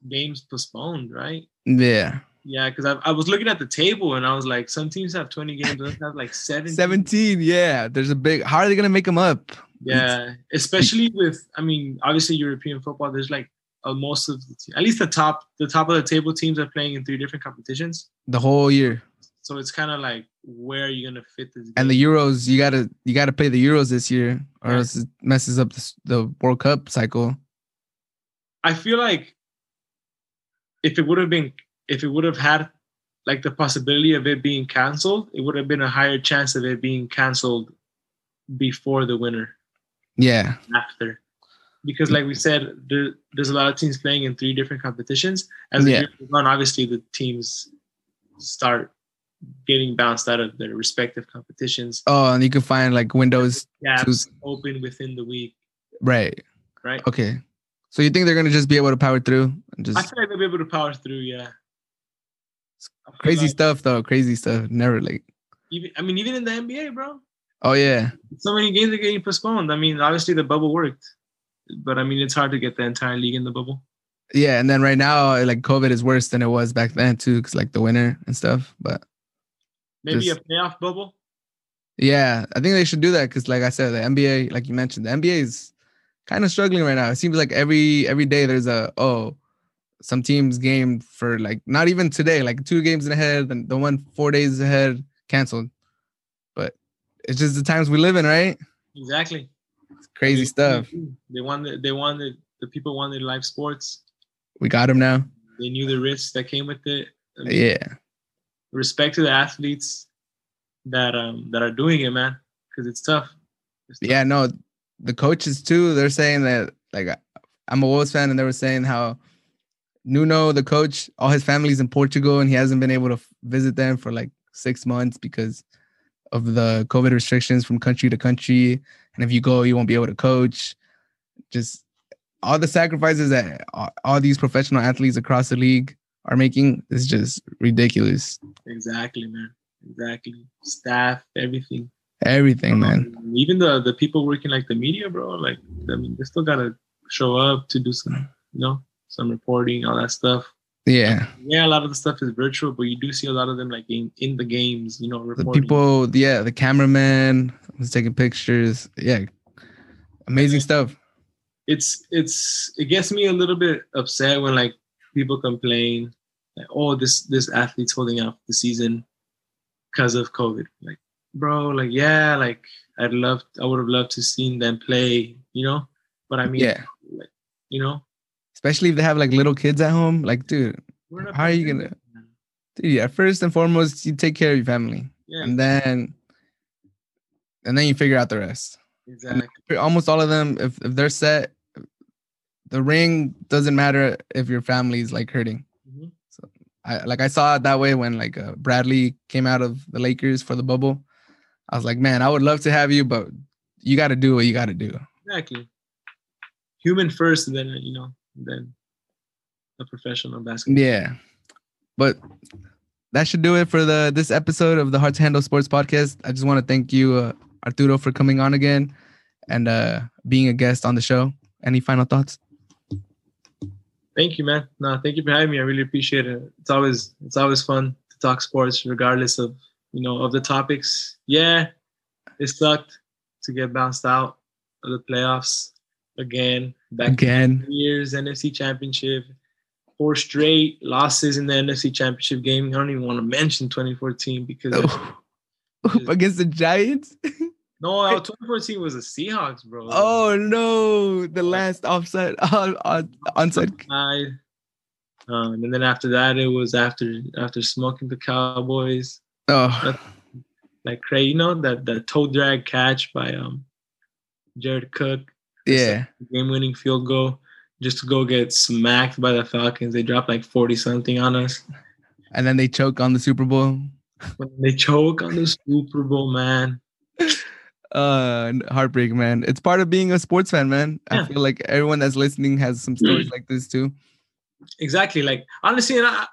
games postponed, right? Yeah. Yeah, because I was looking at the table and I was like, some teams have 20 games, others have like 17. 17, yeah. There's a big. How are they gonna make them up? Yeah, especially with. I mean, obviously European football. There's like most of the team, at least the top of the table teams are playing in 3 different competitions the whole year. So it's kind of like, where are you gonna fit this game? And the Euros, you gotta play the Euros this year, or else it messes up the World Cup cycle. I feel like if it would have had like the possibility of it being canceled, it would have been a higher chance of it being canceled before the winter. Yeah. After. Because like we said, there's a lot of teams playing in 3 different competitions. As the year goes on, obviously the teams start getting bounced out of their respective competitions. Oh, and you can find like windows open within the week. Right. Okay. So you think they're going to just be able to power through? I feel like they'll be able to power through, yeah. Crazy stuff, though. Crazy stuff. Never like. Even in the NBA, bro. Oh yeah. So many games are getting postponed. I mean, obviously the bubble worked, but I mean it's hard to get the entire league in the bubble. Yeah, and then right now, like COVID is worse than it was back then too, because like the winter and stuff. But maybe a playoff bubble. Yeah, I think they should do that because, like I said, the NBA, like you mentioned, the NBA is kind of struggling right now. It seems like every day there's some teams game for like not even today, like 2 games ahead and the one 4 days ahead canceled. But it's just the times we live in, right? Exactly. It's crazy stuff. The people won their live sports. We got them now. They knew the risks that came with it. I mean, yeah. Respect to the athletes that are doing it, man, because it's tough. Yeah, no, the coaches too. They're saying that, like, I'm a Wolves fan, and they were saying how Nuno, the coach, all his family's in Portugal, and he hasn't been able to visit them for like 6 months because of the COVID restrictions from country to country. And if you go, you won't be able to coach. Just all the sacrifices that all these professional athletes across the league are making is just ridiculous. Exactly, man. Exactly. Staff, everything. Everything, man. Even the people working like the media, bro. Like, I mean, they still gotta show up to do some, you know, some reporting, all that stuff. Yeah. Yeah, a lot of the stuff is virtual, but you do see a lot of them like in the games, you know, reporting. The people, yeah, the cameraman was taking pictures. Yeah. Amazing stuff. It gets me a little bit upset when like people complain like, oh, this athlete's holding out the season because of COVID. Like, bro, like, yeah, like I would have loved to seen them play, you know? But I mean, yeah, like, you know. Especially if they have like little kids at home. Like, dude, how are you going to? Dude, yeah, first and foremost, you take care of your family. Yeah. And then you figure out the rest. Exactly. And almost all of them, if they're set, the ring doesn't matter if your family's like hurting. Mm-hmm. So I saw it that way when like Bradley came out of the Lakers for the bubble. I was like, man, I would love to have you, but you got to do what you got to do. Exactly. Human first, then, you know, then a professional basketball. Yeah. But that should do it for this episode of the Heart to Handle Sports Podcast. I just want to thank you, Arturo, for coming on again and being a guest on the show. Any final thoughts? Thank you, man. No, thank you for having me. I really appreciate it. It's always fun to talk sports, regardless of, you know, of the topics. Yeah, it sucked to get bounced out of the playoffs again. Back in years, NFC Championship, 4 straight losses in the NFC Championship game. I don't even want to mention 2014 because against the Giants. No, 2014 was the Seahawks, bro. Oh, no. The last offside. Onside. And then after that, it was after smoking the Cowboys. Oh. Like crazy, you know, that toe drag catch by Jared Cook. Yeah. Game-winning field goal just to go get smacked by the Falcons. They dropped like 40-something on us. And then they choke on the Super Bowl. When they choke on the Super Bowl, man. Heartbreak, man. It's part of being a sports fan, man. Yeah. I feel like everyone that's listening has some stories like this too. Exactly. Like, honestly, I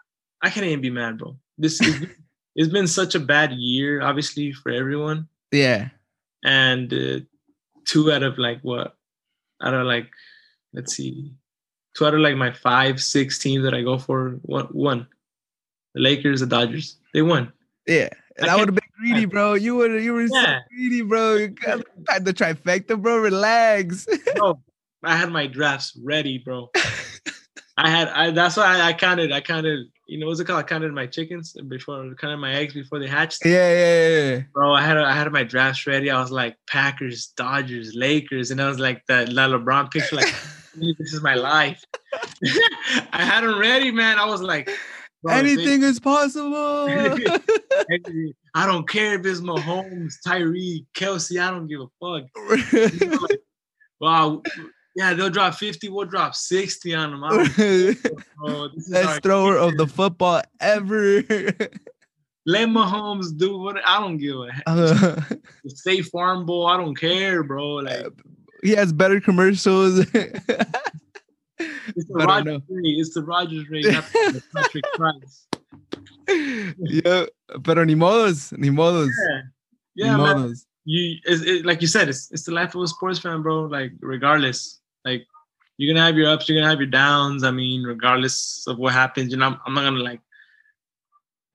can't even be mad, bro. This is, it's been such a bad year, obviously, for everyone. Yeah. And 2 out of my 5-6 teams that I go for, won. The Lakers, the Dodgers, they won. Yeah. That would have been greedy, bro. You were so greedy, bro. You got the trifecta, bro. Relax. Bro, I had my drafts ready, bro. That's why I counted. You know what's it called? I counted my chickens my eggs before they hatched. Yeah. Bro, I had my drafts ready. I was like Packers, Dodgers, Lakers, and I was like that LeBron picture. Like, this is my life. I had them ready, man. I was like. Bro, anything is possible. I don't care if it's Mahomes, Tyreek, Kelsey. I don't give a fuck. You know, like, wow. Yeah, they'll drop 50. We'll drop 60 on them. Best thrower of the football ever. Let Mahomes do what I don't give a safe farm bowl. I don't care, bro. Like he has better commercials. It's the Rodgers rate, not the Patrick Price. Yeah, pero ni modos. Yeah, ni man. Modos. Like you said, it's the life of a sports fan, bro. Like regardless, like you're gonna have your ups, you're gonna have your downs. I mean, regardless of what happens, you know, I'm not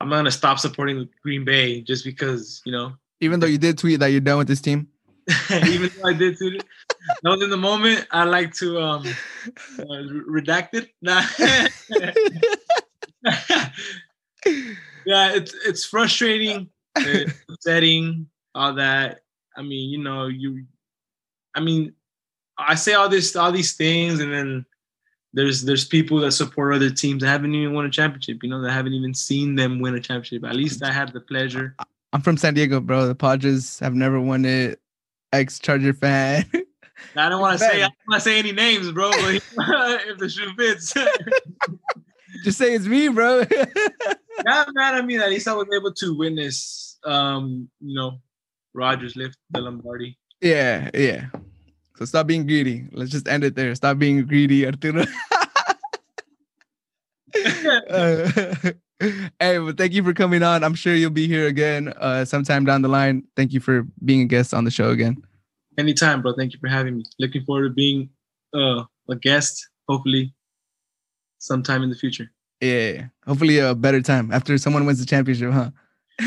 gonna stop supporting Green Bay just because, you know. Even though you did tweet that you're done with this team. Even though I did tweet it. That was in the moment. I like to redact it. Nah. Yeah, it's frustrating, it's upsetting, all that. I mean, you know, I say all these things, and then there's people that support other teams that haven't even won a championship. You know, that haven't even seen them win a championship. At least I had the pleasure. I'm from San Diego, bro. The Padres have never won it. Ex-Charger fan. I don't want to say any names, bro. But if the shoe fits, just say it's me, bro. Yeah, man. I mean, at least I was able to witness, you know, Rodgers lift the Lombardi. Yeah. So stop being greedy. Let's just end it there. Stop being greedy, Arturo. Hey, well, thank you for coming on. I'm sure you'll be here again sometime down the line. Thank you for being a guest on the show again. Anytime, bro. Thank you for having me. Looking forward to being a guest, hopefully, sometime in the future. Yeah. Hopefully a better time after someone wins the championship, huh?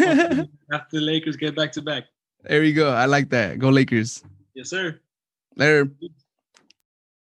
After the Lakers get back-to-back. There you go. I like that. Go Lakers. Yes, sir. Later.